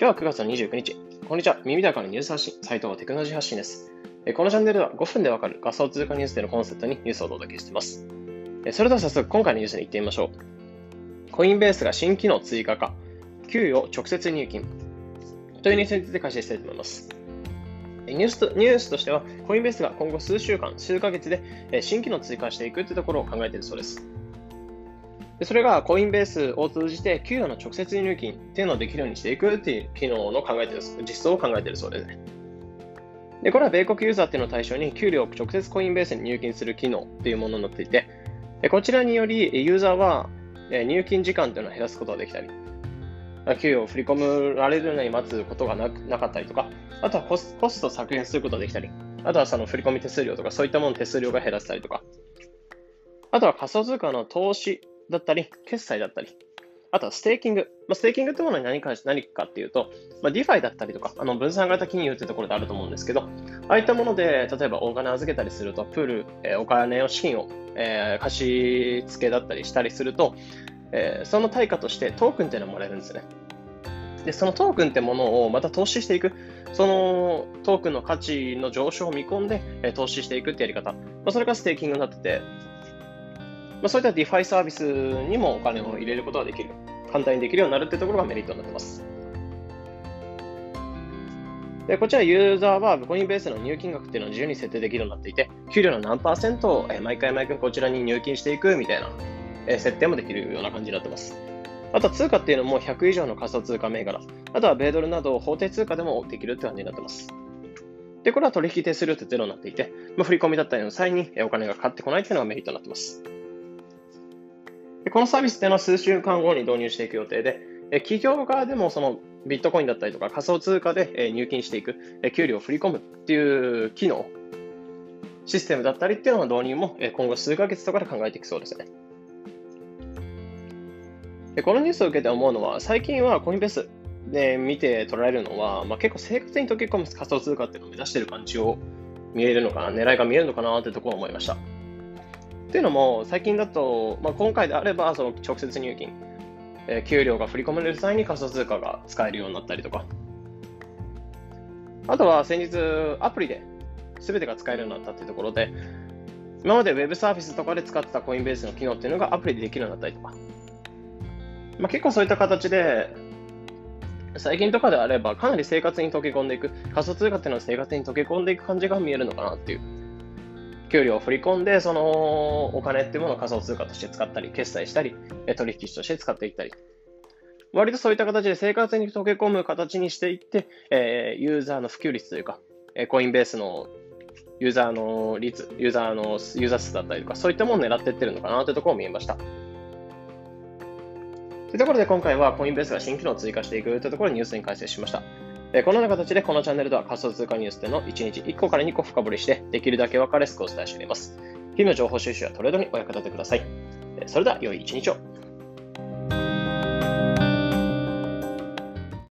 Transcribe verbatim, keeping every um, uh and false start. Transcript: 今日はくがつのにじゅうくにち、こんにちは。耳高のニュース発信、斉藤テクノロジー発信です。このチャンネルではごふんでわかる仮想通貨ニュースでのコンセプトにニュースをお届けしています。それでは早速今回のニュースに行ってみましょう。コインベースが新機能追加か、給与直接入金というニュースについて解説したいと思います。ニュースと、ニュースとしてはコインベースが今後数週間、数ヶ月で新機能を追加していくというところを考えているそうです。でそれがコインベースを通じて給与の直接入金というのをできるようにしていくという機能の考えている、実装を考えているそうですね。でこれは米国ユーザーというのを対象に給料を直接コインベースに入金する機能というものになっていて、こちらによりユーザーは入金時間というのを減らすことができたり、給与を振り込まれるのに待つことが な, なかったりとか、あとはコ ス, コストを削減することができたり、あとはその振り込み手数料とかそういったものの手数料が減らせたりとか、あとは仮想通貨の投資だったり、決済だったり、あとはステーキング。まあ、ステーキングというものは何か、何かっていうと、まあ、ディファイだったりとか、あの分散型金融というところであると思うんですけど、ああいったもので、例えばお金預けたりすると、プール、えー、お金を資金を、えー、貸し付けだったりしたりすると、えー、その対価としてトークンというのがもらえるんですね。で、そのトークンというものをまた投資していく、そのトークンの価値の上昇を見込んで、えー、投資していくというやり方、まあ、それがステーキングになってて、まあ、そういった ディファイ サービスにもお金を入れることができる、簡単にできるようになるというところがメリットになっています。でこちらユーザーはコインベースの入金額というのを自由に設定できるようになっていて、給料の何パーセントを毎回毎回こちらに入金していくみたいな設定もできるような感じになっています。あとは通貨っていうのもひゃくいじょうの仮想通貨銘柄、あとは米ドルなど法定通貨でもできるという感じになっています。でこれは取引手数料ってゼロになっていて、まあ、振り込みだったりの際にお金がかかってこないというのがメリットになっています。このサービスというのは数週間後に導入していく予定で、企業側でもそのビットコインだったりとか仮想通貨で入金していく、給料を振り込むっていう機能、システムだったりっていうのの導入も今後数ヶ月とかで考えていくそうですね。このニュースを受けて思うのは、最近はコインベースで見て捉えるのは、まあ、結構生活に溶け込む仮想通貨っていうのを目指している感じを見えるのかな、狙いが見えるのかなというところを思いました。というのも最近だと、まあ、今回であればその直接入金、えー、給料が振り込まれる際に仮想通貨が使えるようになったりとか、あとは先日アプリで全てが使えるようになったというところで、今までウェブサービスとかで使ってたコインベースの機能っていうのがアプリでできるようになったりとか、まあ、結構そういった形で最近とかであればかなり生活に溶け込んでいく、仮想通貨っていうのは生活に溶け込んでいく感じが見えるのかなっていう。給料を振り込んで、そのお金っていうものを仮想通貨として使ったり、決済したり、取引として使っていったり、割とそういった形で生活に溶け込む形にしていって、えー、ユーザーの普及率というか、えー、コインベースのユーザーの率、ユーザーのユーザー数だったりとか、そういったものを狙っていってるのかなというところを見えました。というところで今回はコインベースが新機能を追加していくというところをニュースに解説しました。このような形でこのチャンネルでは仮想通貨ニュースでのいちにちいっこからにこ深掘りして、できるだけ分かりやすくお伝えしています。日々の情報収集やトレードにお役立てください。それでは良い一日を。